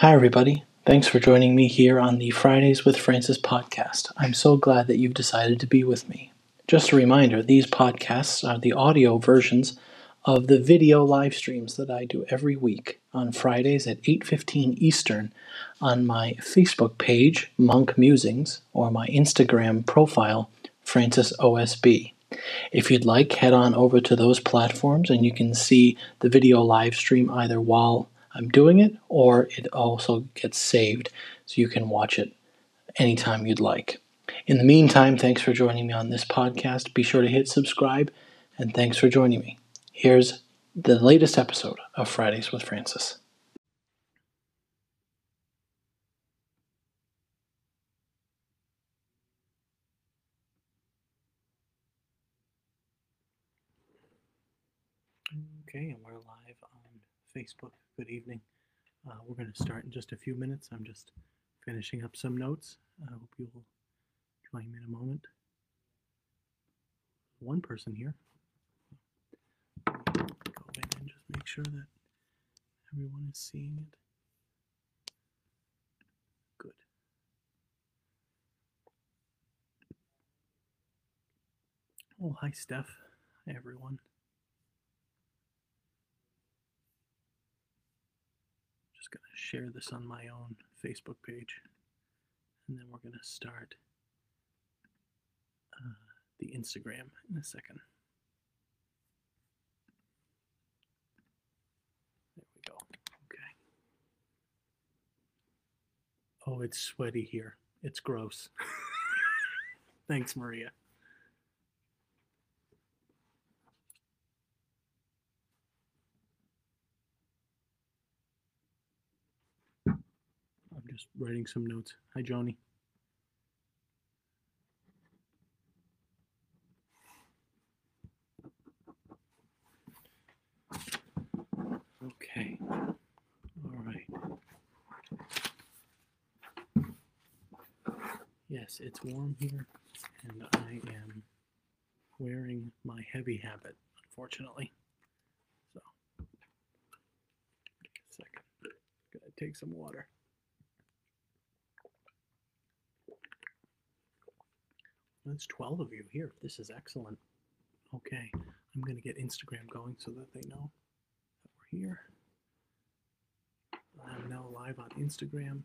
Hi everybody, thanks for joining me here on the Fridays with Francis podcast. I'm so glad that you've decided to be with me. Just a reminder, these podcasts are the audio versions of the video live streams that I do every week on Fridays at 8:15 Eastern on my Facebook page, Monk Musings, or my Instagram profile, Francis OSB. If you'd like, head on over to those platforms and you can see the video live stream either while I'm doing it, or it also gets saved so you can watch it anytime you'd like. In the meantime, thanks for joining me on this podcast. Be sure to hit subscribe, and thanks for joining me. Here's the latest episode of Fridays with Francis. Okay, and we're live on Facebook. Good evening. We're going to start in just a few minutes. I'm just finishing up some notes. I hope you will join me in a moment. One person here. Go in and just make sure that everyone is seeing it. Good. Oh, hi, Steph. Hi, everyone. Going to share this on my own Facebook page, and then we're going to start the Instagram in a second. There we go. Okay. Oh, it's sweaty here. It's gross. Thanks, Maria. Just writing some notes. Hi, Joni. Okay. All right. Yes, it's warm here, and I am wearing my heavy habit, unfortunately. So, take a second. Gotta take some water. That's 12 of you here. This is excellent. Okay, I'm going to get Instagram going so that they know that we're here. I'm now live on Instagram.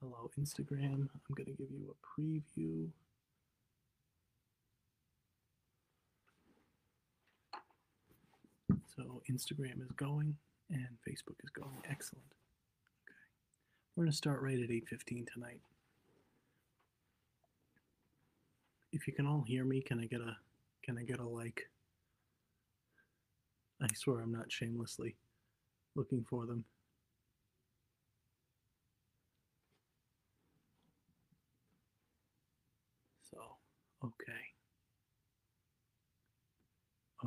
Hello, Instagram. I'm going to give you a preview. So Instagram is going and Facebook is going. Excellent. Okay, we're going to start right at 8:15 tonight. If you can all hear me, can I get a like? I swear I'm not shamelessly looking for them. So, okay.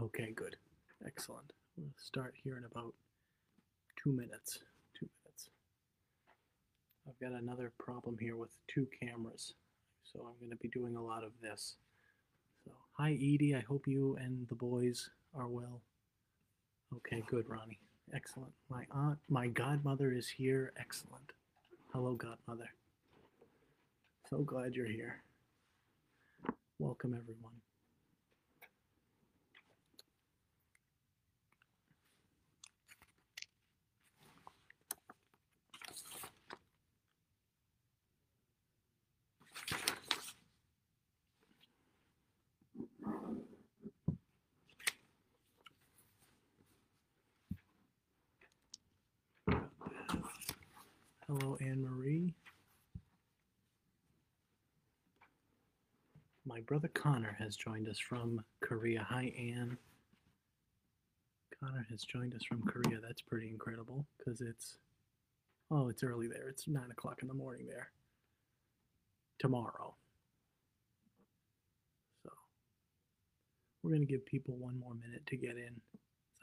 Okay, good. Excellent. We'll start here in about 2 minutes. 2 minutes. I've got another problem here with two cameras. So I'm going to be doing a lot of this. So, hi Edie, I hope you and the boys are well. Okay, good, Ronnie. Excellent. My godmother is here. Excellent. Hello, godmother. So glad you're here. Welcome, everyone. Hello, Anne-Marie. My brother Connor has joined us from Korea. Hi, Anne. Connor has joined us from Korea. That's pretty incredible because it's early there. It's 9 o'clock in the morning there. Tomorrow. So we're going to give people one more minute to get in.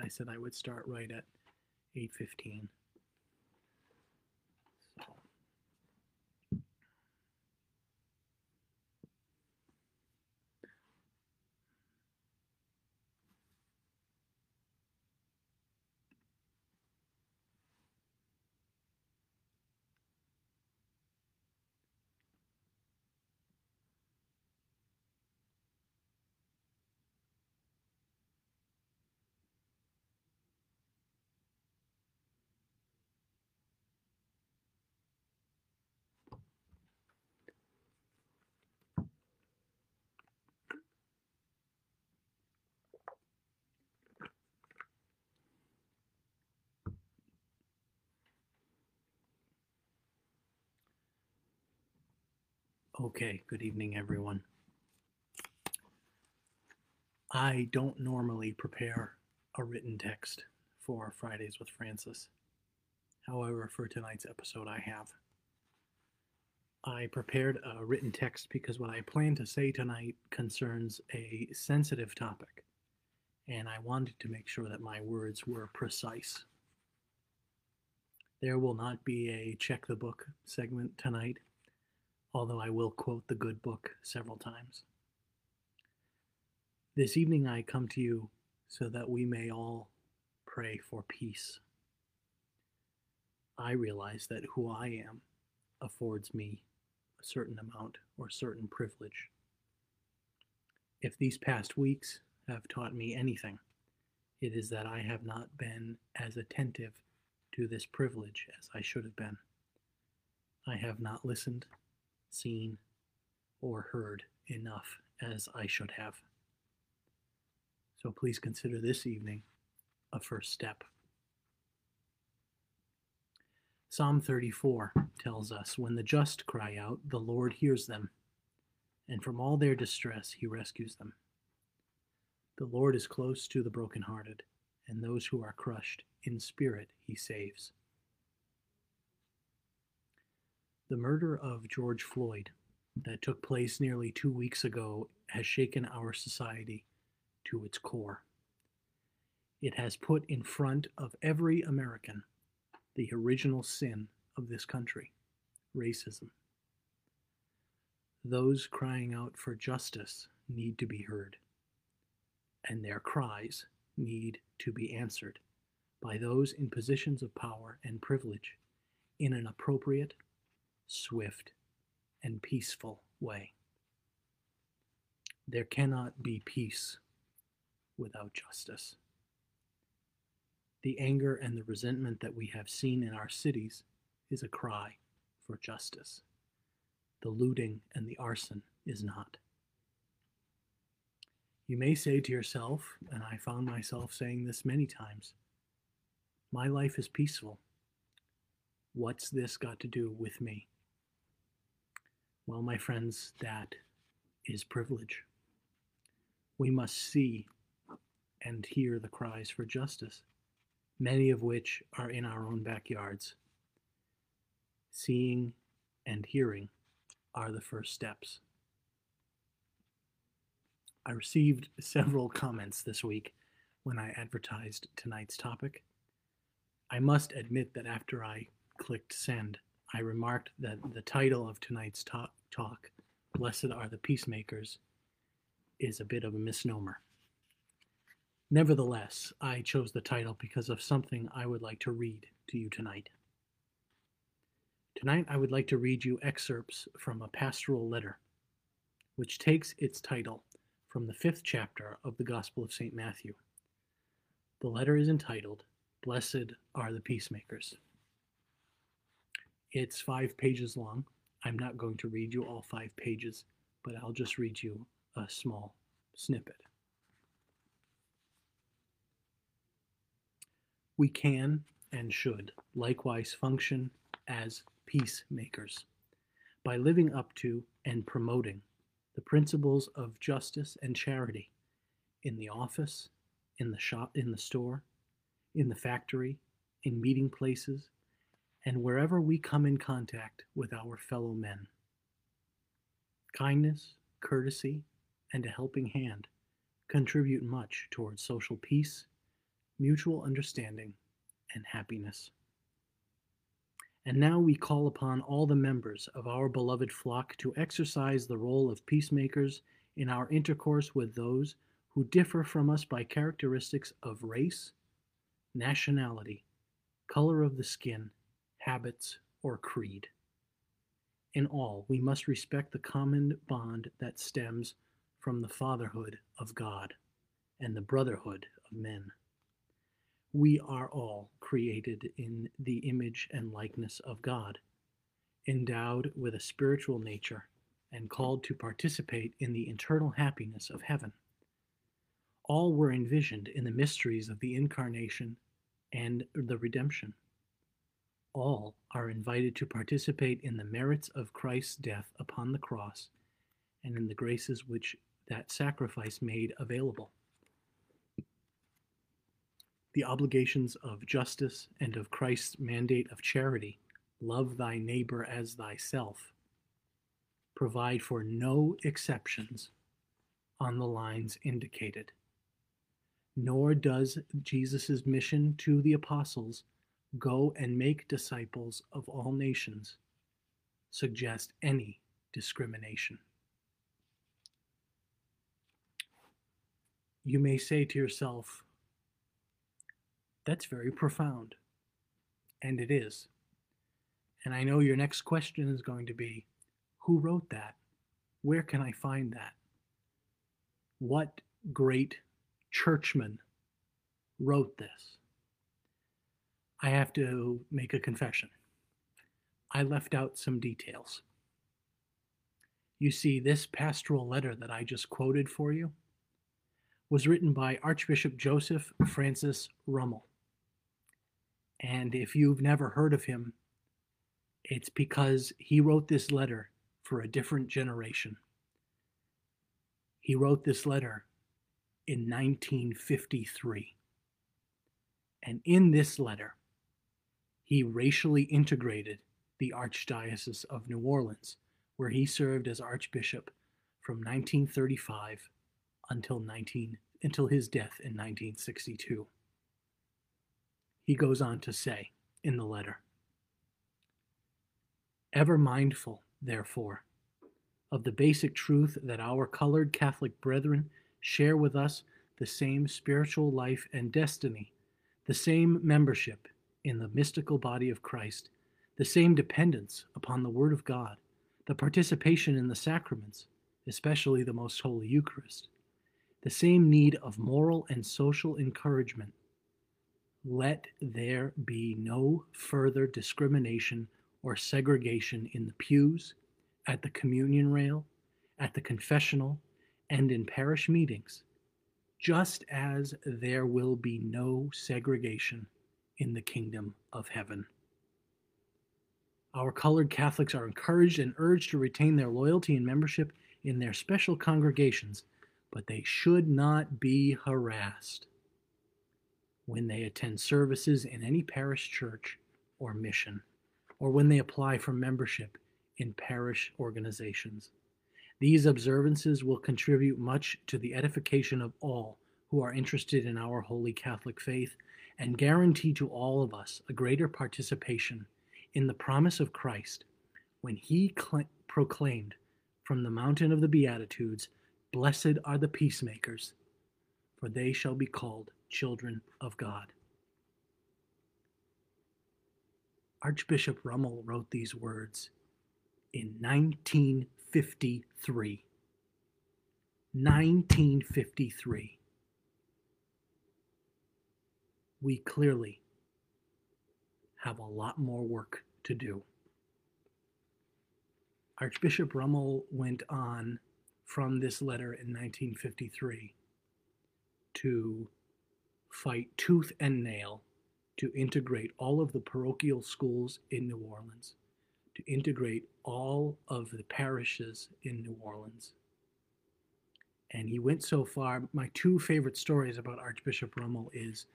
As I said, I would start right at 8:15. Okay, good evening, everyone. I don't normally prepare a written text for Fridays with Francis. However, for tonight's episode, I have. I prepared a written text because what I plan to say tonight concerns a sensitive topic, and I wanted to make sure that my words were precise. There will not be a check the book segment tonight, although I will quote the good book several times. This evening I come to you so that we may all pray for peace. I realize that who I am affords me a certain amount or certain privilege. If these past weeks have taught me anything, it is that I have not been as attentive to this privilege as I should have been. I have not listened, seen, or heard enough as I should have. So please consider this evening a first step. Psalm 34 tells us, "When the just cry out, the Lord hears them, and from all their distress he rescues them. The Lord is close to the brokenhearted, and those who are crushed in spirit he saves." The murder of George Floyd that took place nearly 2 weeks ago has shaken our society to its core. It has put in front of every American the original sin of this country, racism. Those crying out for justice need to be heard, and their cries need to be answered by those in positions of power and privilege in an appropriate, swift, and peaceful way. There cannot be peace without justice. The anger and the resentment that we have seen in our cities is a cry for justice. The looting and the arson is not. You may say to yourself, and I found myself saying this many times, my life is peaceful. What's this got to do with me? Well, my friends, that is privilege. We must see and hear the cries for justice, many of which are in our own backyards. Seeing and hearing are the first steps. I received several comments this week when I advertised tonight's topic. I must admit that after I clicked send, I remarked that the title of tonight's talk, "Blessed Are the Peacemakers," is a bit of a misnomer. Nevertheless, I chose the title because of something I would like to read to you tonight. Tonight, I would like to read you excerpts from a pastoral letter, which takes its title from the 5th chapter of the Gospel of St. Matthew. The letter is entitled, "Blessed Are the Peacemakers." It's 5 pages long. I'm not going to read you all 5 pages, but I'll just read you a small snippet. We can and should likewise function as peacemakers by living up to and promoting the principles of justice and charity in the office, in the shop, in the store, in the factory, in meeting places, and wherever we come in contact with our fellow men. Kindness, courtesy, and a helping hand contribute much towards social peace, mutual understanding, and happiness. And now we call upon all the members of our beloved flock to exercise the role of peacemakers in our intercourse with those who differ from us by characteristics of race, nationality, color of the skin, habits, or creed. In all, we must respect the common bond that stems from the fatherhood of God and the brotherhood of men. We are all created in the image and likeness of God, endowed with a spiritual nature and called to participate in the internal happiness of heaven. All were envisioned in the mysteries of the Incarnation and the Redemption. all are invited to participate in the merits of Christ's death upon the cross and in the graces which that sacrifice made available. The obligations of justice and of Christ's mandate of charity, love thy neighbor as thyself, provide for no exceptions on the lines indicated. Nor does Jesus' mission to the apostles, go and make disciples of all nations, suggest any discrimination. You may say to yourself, that's very profound, and it is. And I know your next question is going to be, who wrote that? Where can I find that? What great churchman wrote this? I have to make a confession. I left out some details. You see, this pastoral letter that I just quoted for you was written by Archbishop Joseph Francis Rummel. And if you've never heard of him, it's because he wrote this letter for a different generation. He wrote this letter in 1953. And in this letter, he racially integrated the Archdiocese of New Orleans, where he served as Archbishop from 1935 until his death in 1962. He goes on to say in the letter, ever mindful, therefore, of the basic truth that our colored Catholic brethren share with us the same spiritual life and destiny, the same membership in the mystical body of Christ, the same dependence upon the Word of God, the participation in the sacraments, especially the Most Holy Eucharist, the same need of moral and social encouragement. Let there be no further discrimination or segregation in the pews, at the communion rail, at the confessional, and in parish meetings, just as there will be no segregation in the kingdom of heaven. Our colored Catholics are encouraged and urged to retain their loyalty and membership in their special congregations, but they should not be harassed when they attend services in any parish church or mission, or when they apply for membership in parish organizations. These observances will contribute much to the edification of all who are interested in our holy Catholic faith, and guarantee to all of us a greater participation in the promise of Christ when he proclaimed from the mountain of the Beatitudes, blessed are the peacemakers, for they shall be called children of God. Archbishop Rummel wrote these words in 1953. 1953. We clearly have a lot more work to do. Archbishop Rummel went on from this letter in 1953 to fight tooth and nail to integrate all of the parochial schools in New Orleans, to integrate all of the parishes in New Orleans. And he went so far. My two favorite stories about Archbishop Rummel is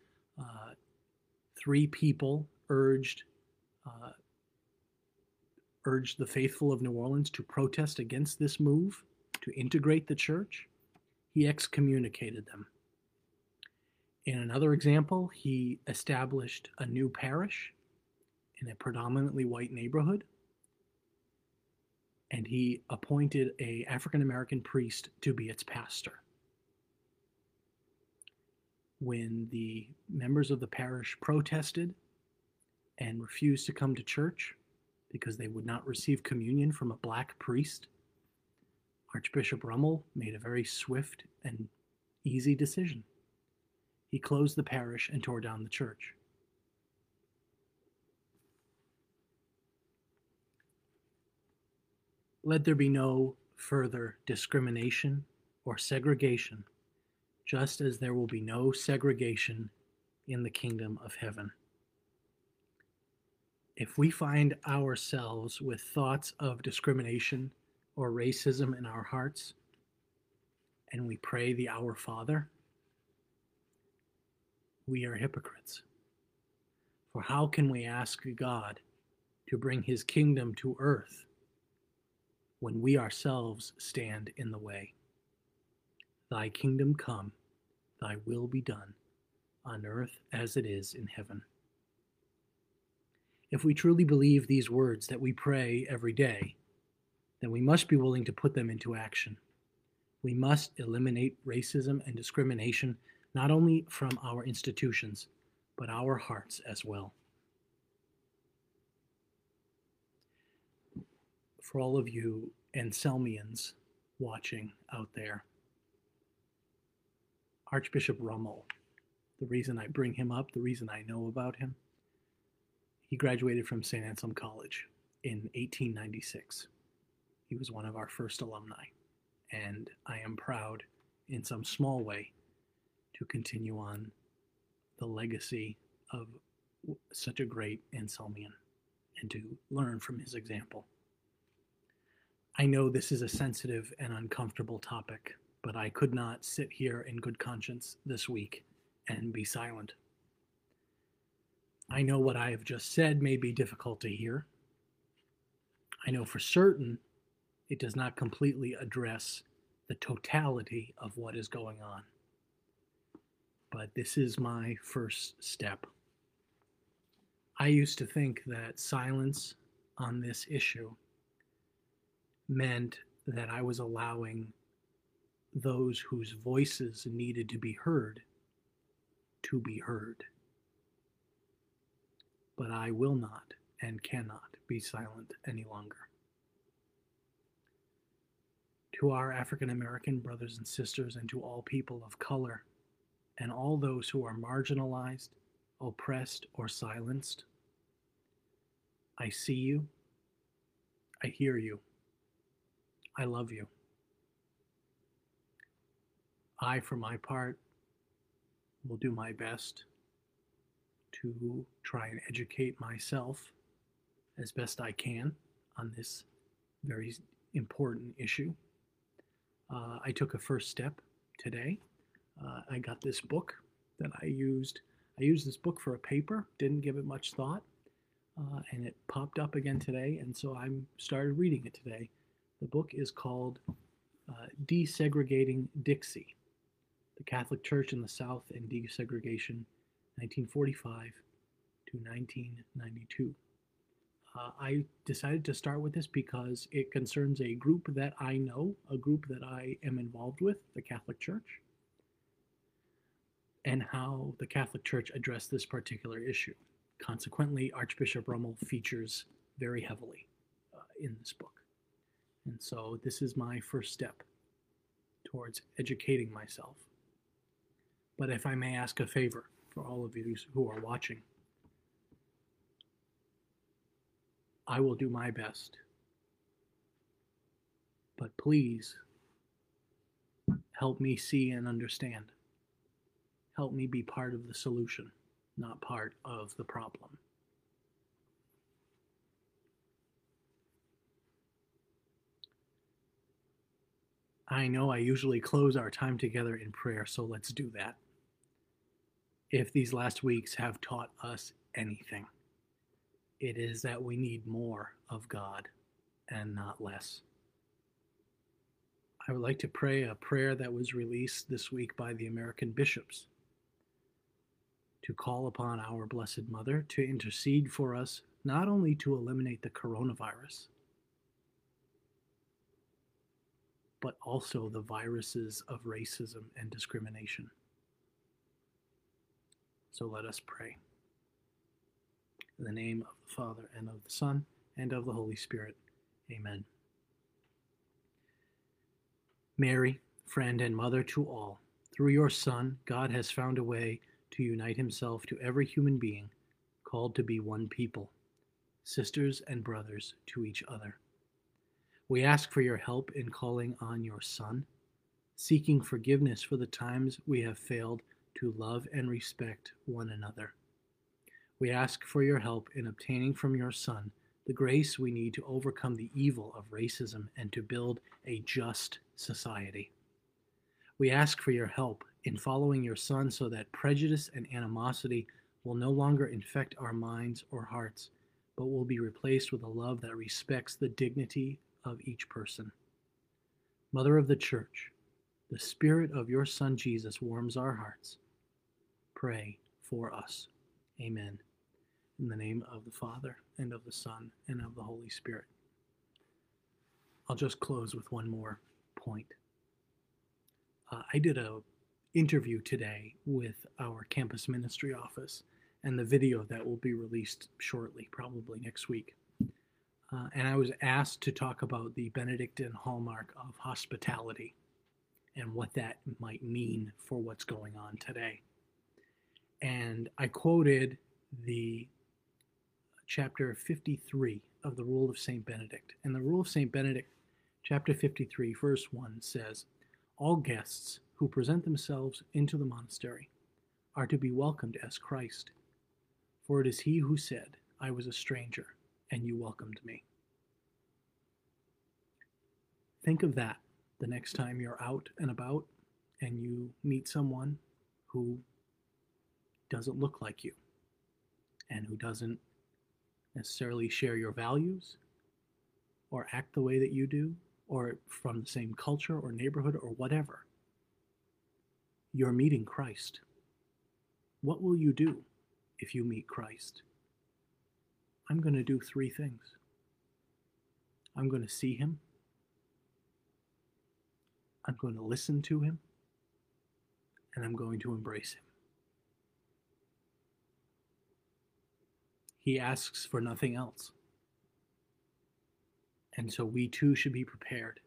three people urged the faithful of New Orleans to protest against this move to integrate the church. He excommunicated them. In another example, he established a new parish in a predominantly white neighborhood, and he appointed an African-American priest to be its pastor. When the members of the parish protested and refused to come to church because they would not receive communion from a black priest, Archbishop Rummel made a very swift and easy decision. He closed the parish and tore down the church. Let there be no further discrimination or segregation, just as there will be no segregation in the kingdom of heaven. if we find ourselves with thoughts of discrimination or racism in our hearts, and we pray the Our Father, we are hypocrites. For how can we ask God to bring his kingdom to earth when we ourselves stand in the way? Thy kingdom come, thy will be done, on earth as it is in heaven. If we truly believe these words that we pray every day, then we must be willing to put them into action. We must eliminate racism and discrimination, not only from our institutions, but our hearts as well. For all of you Anselmians watching out there, Archbishop Rummel, the reason I bring him up, the reason I know about him, he graduated from St. Anselm College in 1896. He was one of our first alumni, and I am proud in some small way to continue on the legacy of such a great Anselmian and to learn from his example. I know this is a sensitive and uncomfortable topic, but I could not sit here in good conscience this week and be silent. I know what I have just said may be difficult to hear. I know for certain it does not completely address the totality of what is going on. But this is my first step. I used to think that silence on this issue meant that I was allowing those whose voices needed to be heard. But I will not and cannot be silent any longer. To our African American brothers and sisters, and to all people of color, and all those who are marginalized, oppressed, or silenced, I see you, I hear you, I love you. I, for my part, will do my best to try and educate myself as best I can on this very important issue. I took a first step today. I got this book that I used. I used this book for a paper, didn't give it much thought, and it popped up again today, and so I started reading it today. The book is called Desegregating Dixie, The Catholic Church in the South and Desegregation, 1945 to 1992. I decided to start with this because it concerns a group that I know, a group that I am involved with, the Catholic Church, and how the Catholic Church addressed this particular issue. Consequently, Archbishop Rummel features very heavily in this book. And so this is my first step towards educating myself. But if I may ask a favor for all of you who are watching, I will do my best, but please help me see and understand. Help me be part of the solution, not part of the problem. I know I usually close our time together in prayer, so let's do that. If these last weeks have taught us anything, it is that we need more of God and not less. I would like to pray a prayer that was released this week by the American bishops to call upon our Blessed Mother to intercede for us, not only to eliminate the coronavirus, but also the viruses of racism and discrimination. So let us pray. In the name of the Father, and of the Son, and of the Holy Spirit. Amen. Mary, friend and mother to all, through your Son, God has found a way to unite himself to every human being called to be one people, sisters and brothers to each other. We ask for your help in calling on your Son, seeking forgiveness for the times we have failed to love and respect one another. we ask for your help in obtaining from your Son the grace we need to overcome the evil of racism and to build a just society. We ask for your help in following your Son so that prejudice and animosity will no longer infect our minds or hearts, but will be replaced with a love that respects the dignity of each person. Mother of the Church, the Spirit of your Son Jesus warms our hearts. Pray for us. Amen. In the name of the Father, and of the Son, and of the Holy Spirit. I'll just close with one more point. I did an interview today with our campus ministry office, and the video of that will be released shortly, probably next week. And I was asked to talk about the Benedictine hallmark of hospitality and what that might mean for what's going on today. And I quoted the chapter 53 of the Rule of St. Benedict. And the Rule of St. Benedict, chapter 53, verse 1 says, "All guests who present themselves into the monastery are to be welcomed as Christ. For it is he who said, 'I was a stranger, and you welcomed me.'" Think of that the next time you're out and about and you meet someone who doesn't look like you and who doesn't necessarily share your values or act the way that you do, or from the same culture or neighborhood or whatever. You're meeting Christ. What will you do if you meet Christ? I'm going to do three things. I'm going to see him. I'm going to listen to him. And I'm going to embrace him. He asks for nothing else. And so we too should be prepared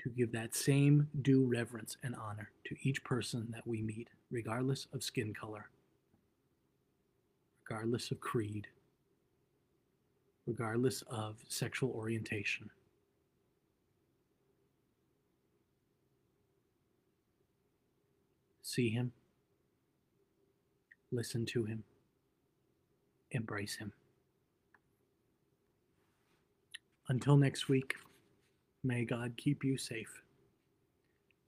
to give that same due reverence and honor to each person that we meet, regardless of skin color, regardless of creed, regardless of sexual orientation. See him, listen to him, embrace him. Until next week, may God keep you safe.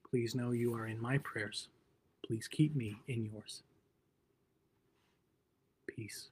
Please know you are in my prayers. Please keep me in yours. Peace.